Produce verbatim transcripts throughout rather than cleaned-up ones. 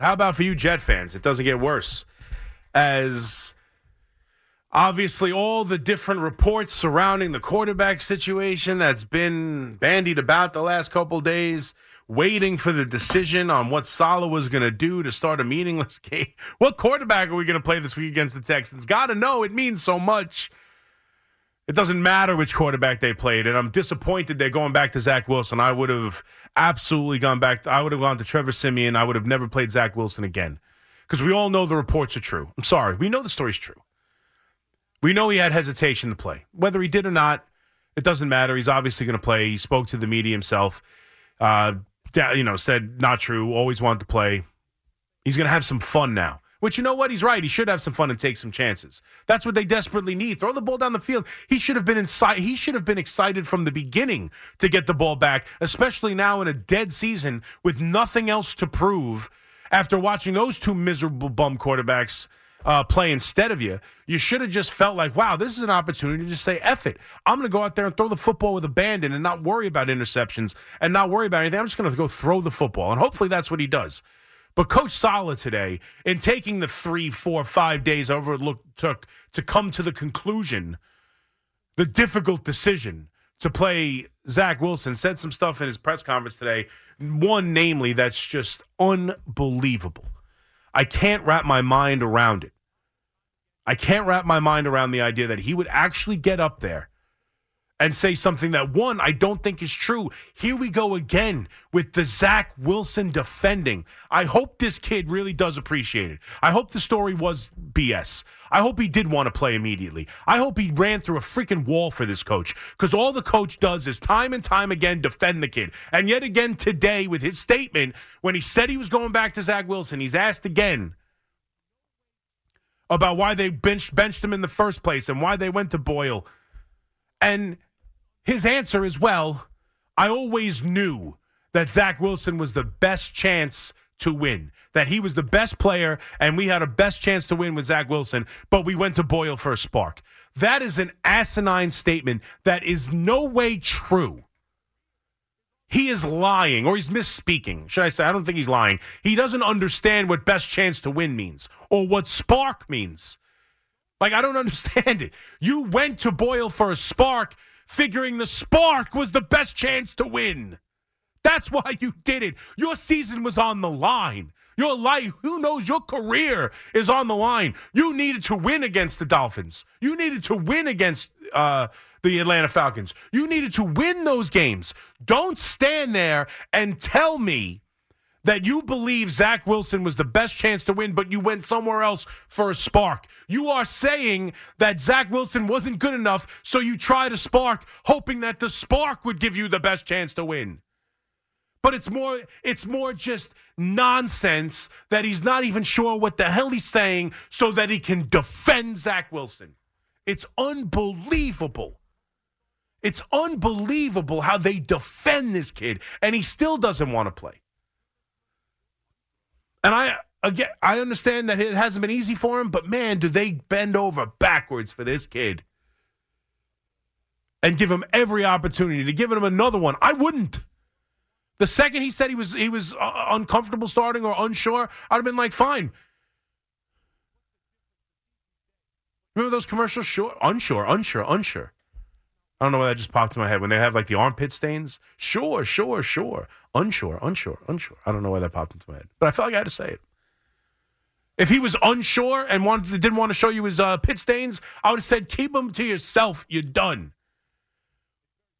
How about for you Jet fans? It doesn't get worse. As obviously all the different reports surrounding the quarterback situation that's been bandied about the last couple days, waiting for the decision on what Saleh was going to do to start a meaningless game. What quarterback are we going to play this week against the Texans? Got to know. It means so much. It doesn't matter which quarterback they played, and I'm disappointed they're going back to Zach Wilson. I would have absolutely gone back. To, I would have gone to Trevor Siemian. I would have never played Zach Wilson again because we all know the reports are true. I'm sorry. We know the story's true. We know he had hesitation to play. Whether he did or not, it doesn't matter. He's obviously going to play. He spoke to the media himself. Uh, you know, said not true, always wanted to play. He's going to have some fun now. Which, you know what? He's right. He should have some fun and take some chances. That's what they desperately need. Throw the ball down the field. He should have been inside. He should have been excited from the beginning to get the ball back, especially now in a dead season with nothing else to prove. After watching those two miserable bum quarterbacks uh, play instead of you, you should have just felt like, wow, this is an opportunity to just say, F it. I'm going to go out there and throw the football with abandon and not worry about interceptions and not worry about anything. I'm just going to go throw the football, and hopefully that's what he does. But Coach Saleh today, in taking the three, four, five days over it looked, took to come to the conclusion, the difficult decision to play Zach Wilson, said some stuff in his press conference today, one namely that's just unbelievable. I can't wrap my mind around it. I can't wrap my mind around the idea that he would actually get up there and say something that, one, I don't think is true. Here we go again with the Zach Wilson defending. I hope this kid really does appreciate it. I hope the story was B S. I hope he did want to play immediately. I hope he ran through a freaking wall for this coach, because all the coach does is time and time again defend the kid. And yet again today with his statement, when he said he was going back to Zach Wilson, he's asked again about why they benched, benched him in the first place and why they went to Boyle. And his answer is, well, I always knew that Zach Wilson was the best chance to win, that he was the best player, and we had a best chance to win with Zach Wilson, but we went to Boyle for a spark. That is an asinine statement that is no way true. He is lying, or he's misspeaking. Should I say? I don't think he's lying. He doesn't understand what best chance to win means or what spark means. Like, I don't understand it. You went to Boyle for a spark, figuring the spark was the best chance to win. That's why you did it. Your season was on the line. Your life, who knows, your career is on the line. You needed to win against the Dolphins. You needed to win against uh, the Atlanta Falcons. You needed to win those games. Don't stand there and tell me that you believe Zach Wilson was the best chance to win, but you went somewhere else for a spark. You are saying that Zach Wilson wasn't good enough, so you tried a spark, hoping that the spark would give you the best chance to win. But it's more, it's more just nonsense that he's not even sure what the hell he's saying so that he can defend Zach Wilson. It's unbelievable. It's unbelievable how they defend this kid, and he still doesn't want to play. And I again, I understand that it hasn't been easy for him, but man, do they bend over backwards for this kid and give him every opportunity to give him another one. I wouldn't. The second he said he was he was uh, uncomfortable starting or unsure, I'd have been like, fine. Remember those commercials? Sure, unsure, unsure, unsure. I don't know why that just popped in my head when they have like the armpit stains. Sure, sure, sure. Unsure, unsure, unsure. I don't know why that popped into my head, but I felt like I had to say it. If he was unsure and wanted to, didn't want to show you his uh, pit stains, I would have said, keep them to yourself. You're done.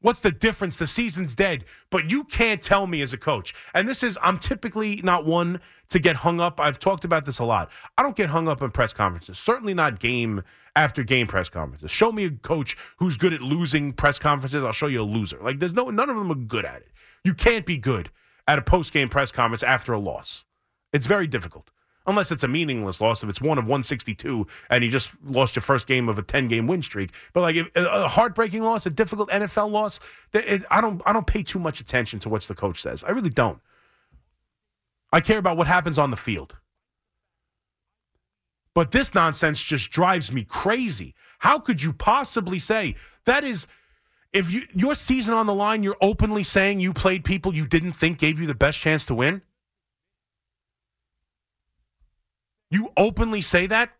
What's the difference? The season's dead, but you can't tell me as a coach. And this is, I'm typically not one to get hung up. I've talked about this a lot. I don't get hung up in press conferences, certainly not game after game press conferences. Show me a coach who's good at losing press conferences. I'll show you a loser. Like, there's no, none of them are good at it. You can't be good at a post-game press conference after a loss. It's very difficult, unless it's a meaningless loss. If it's one of one sixty-two and you just lost your first game of a ten-game win streak, but like if, a heartbreaking loss, a difficult N F L loss, it, I don't, I don't pay too much attention to what the coach says. I really don't. I care about what happens on the field. But this nonsense just drives me crazy. How could you possibly say that is? If you, your season on the line, you're openly saying you played people you didn't think gave you the best chance to win? You openly say that?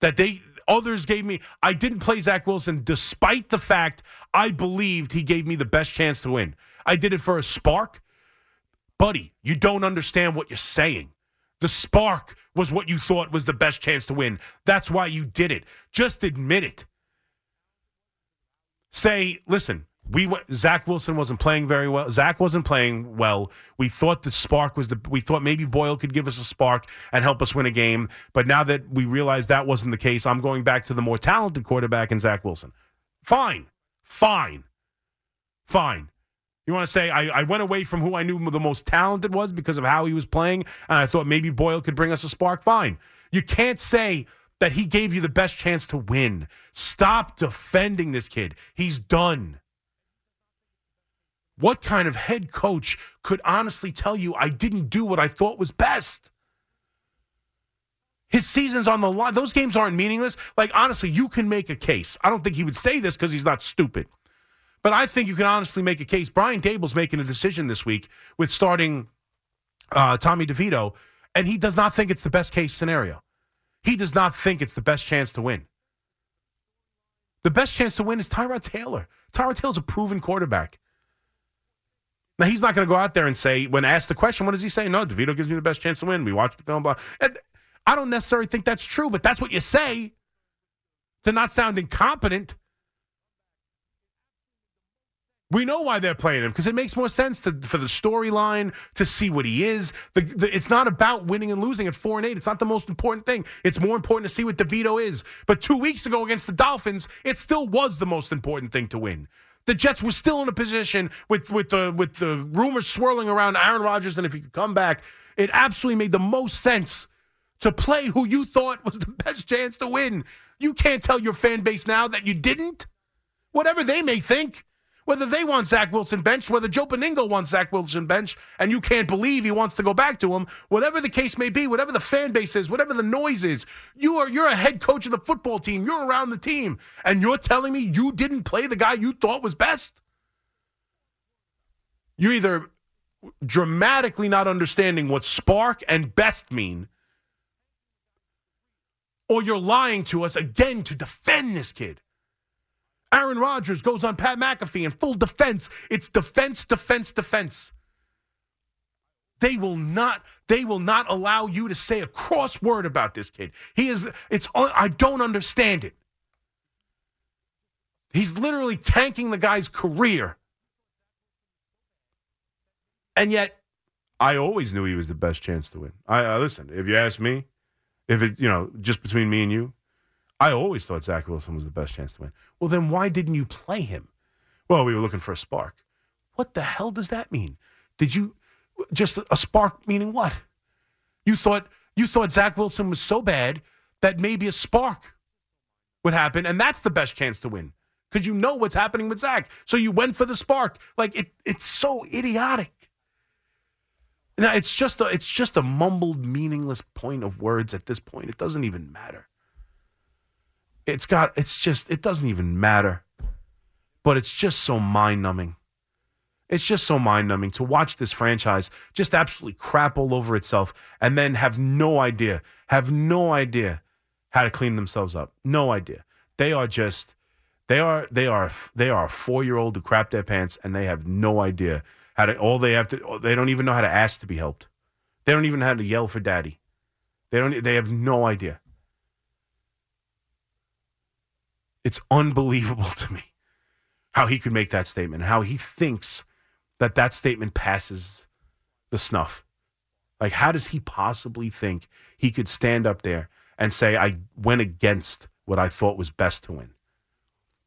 That they others gave me. I didn't play Zach Wilson despite the fact I believed he gave me the best chance to win. I did it for a spark. Buddy, you don't understand what you're saying. The spark was what you thought was the best chance to win. That's why you did it. Just admit it. Say, listen, we went, Zach Wilson wasn't playing very well. Zach wasn't playing well. We thought the spark was the. We thought maybe Boyle could give us a spark and help us win a game. But now that we realize that wasn't the case, I'm going back to the more talented quarterback in Zach Wilson. Fine, fine, fine. You want to say, I, I went away from who I knew the most talented was because of how he was playing, and I thought maybe Boyle could bring us a spark? Fine. You can't say that he gave you the best chance to win. Stop defending this kid. He's done. What kind of head coach could honestly tell you, I didn't do what I thought was best? His season's on the line. Those games aren't meaningless. Like, honestly, you can make a case. I don't think he would say this because he's not stupid. But I think you can honestly make a case. Brian Daboll's making a decision this week with starting uh, Tommy DeVito, and he does not think it's the best case scenario. He does not think it's the best chance to win. The best chance to win is Tyrod Taylor. Tyrod Taylor's a proven quarterback. Now, he's not going to go out there and say, when asked the question, what does he say? No, DeVito gives me the best chance to win. We watched the film, blah. And I don't necessarily think that's true, but that's what you say to not sound incompetent. We know why they're playing him because it makes more sense to, for the storyline to see what he is. The, the, it's not about winning and losing at four and eight. It's not the most important thing. It's more important to see what DeVito is. But two weeks ago against the Dolphins, it still was the most important thing to win. The Jets were still in a position with with the with the rumors swirling around Aaron Rodgers and if he could come back. It absolutely made the most sense to play who you thought was the best chance to win. You can't tell your fan base now that you didn't. Whatever they may think. Whether they want Zach Wilson benched, whether Joe Benigno wants Zach Wilson benched, and you can't believe he wants to go back to him, whatever the case may be, whatever the fan base is, whatever the noise is, you are, you're a head coach of the football team. You're around the team, and you're telling me you didn't play the guy you thought was best? You're either dramatically not understanding what spark and best mean, or you're lying to us again to defend this kid. Aaron Rodgers goes on Pat McAfee in full defense. It's defense, defense, defense. They will not. They will not allow you to say a cross word about this kid. He is. It's. I don't understand it. He's literally tanking the guy's career. And yet, I always knew he was the best chance to win. I, I listen. If you ask me, if it, you know, just between me and you. I always thought Zach Wilson was the best chance to win. Well, then why didn't you play him? Well, we were looking for a spark. What the hell does that mean? Did you just a spark meaning what? You thought you thought Zach Wilson was so bad that maybe a spark would happen, and that's the best chance to win because you know what's happening with Zach. So you went for the spark. Like it, it's so idiotic. Now it's just a, it's just a mumbled, meaningless point of words at this point. It doesn't even matter. It's got, it's just, it doesn't even matter, but it's just so mind-numbing. It's just so mind-numbing to watch this franchise just absolutely crap all over itself and then have no idea, have no idea how to clean themselves up. No idea. They are just, they are, they are, they are a four-year-old who crap their pants and they have no idea how to, all they have to, they don't even know how to ask to be helped. They don't even know how to yell for daddy. They don't, they have no idea. It's unbelievable to me how he could make that statement and how he thinks that that statement passes the snuff. Like, how does he possibly think he could stand up there and say, I went against what I thought was best to win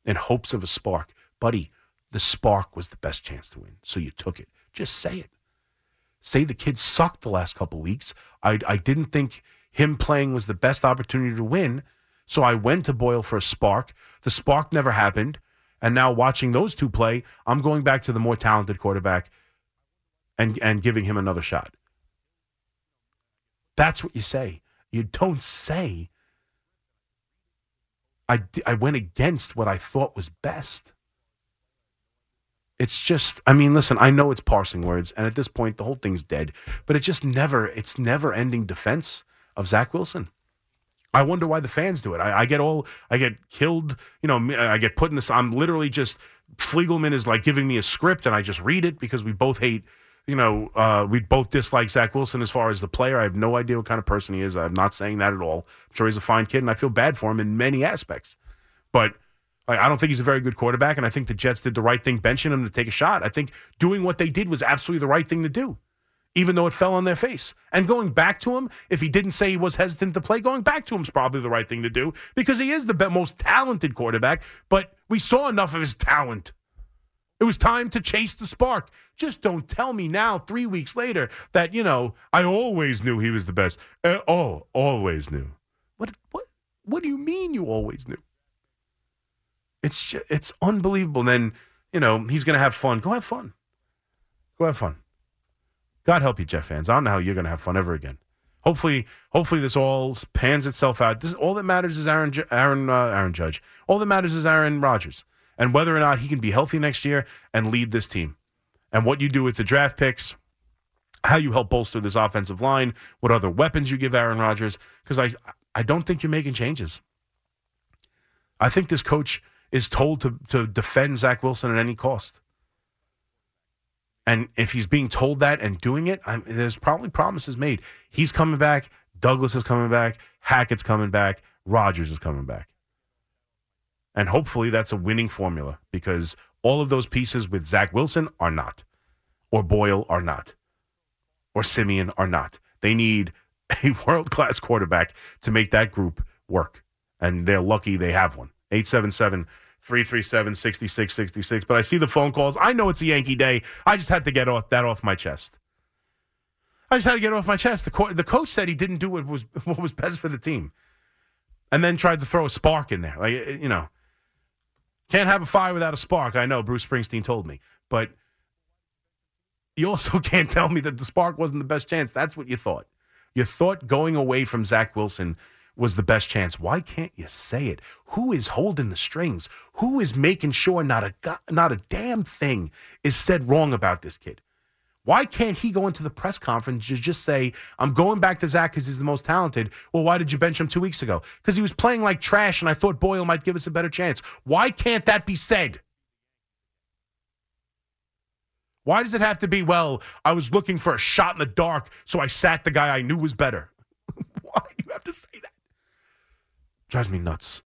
in hopes of a spark? Buddy, the spark was the best chance to win, so you took it. Just say it. Say the kid sucked the last couple weeks. I, I didn't think him playing was the best opportunity to win. So I went to Boyle for a spark. The spark never happened. And now watching those two play, I'm going back to the more talented quarterback and, and giving him another shot. That's what you say. You don't say, I, I went against what I thought was best. It's just, I mean, listen, I know it's parsing words. And at this point, the whole thing's dead. But it just never, it's never ending defense. of Zach Wilson. I wonder why the fans do it. I, I get all, I get killed, you know, I get put in this, I'm literally just, Fliegelman is like giving me a script and I just read it because we both hate, you know, uh, we both dislike Zach Wilson as far as the player. I have no idea what kind of person he is. I'm not saying that at all. I'm sure he's a fine kid and I feel bad for him in many aspects. But like, I don't think he's a very good quarterback and I think the Jets did the right thing benching him to take a shot. I think doing what they did was absolutely the right thing to do, even though it fell on their face. And going back to him, if he didn't say he was hesitant to play, going back to him is probably the right thing to do because he is the most talented quarterback, but we saw enough of his talent. It was time to chase the spark. Just don't tell me now, three weeks later, that, you know, I always knew he was the best. Uh, oh, always knew. What, what, what do you mean you always knew? It's just, it's unbelievable. And then, you know, he's going to have fun. Go have fun. Go have fun. God help you, Jet fans. I don't know how you're going to have fun ever again. Hopefully, hopefully this all pans itself out. This, all that matters is Aaron, Aaron, uh, Aaron Judge. All that matters is Aaron Rodgers and whether or not he can be healthy next year and lead this team. And what you do with the draft picks, how you help bolster this offensive line, what other weapons you give Aaron Rodgers, because I, I don't think you're making changes. I think this coach is told to to defend Zach Wilson at any cost. And if he's being told that and doing it, I'm, there's probably promises made. He's coming back. Douglas is coming back. Hackett's coming back. Rodgers is coming back. And hopefully that's a winning formula because all of those pieces with Zach Wilson are not, or Boyle are not, or Siemian are not. They need a world-class quarterback to make that group work. And they're lucky they have one. eight seven seven, three three seven, six six six six. But I see the phone calls. I know it's a Yankee day. I just had to get off that off my chest. I just had to get off my chest. The, co- the coach said he didn't do what was what was best for the team, and then tried to throw a spark in there. Like, you know, can't have a fire without a spark. I know Bruce Springsteen told me, but you also can't tell me that the spark wasn't the best chance. That's what you thought. You thought going away from Zach Wilson was the best chance. Why can't you say it? Who is holding the strings? Who is making sure not a not a damn thing is said wrong about this kid? Why can't he go into the press conference and just say, I'm going back to Zach because he's the most talented? Well, why did you bench him two weeks ago? Because he was playing like trash and I thought Boyle might give us a better chance. Why can't that be said? Why does it have to be, well, I was looking for a shot in the dark, so I sat the guy I knew was better? Why do you have to say that? Drives me nuts.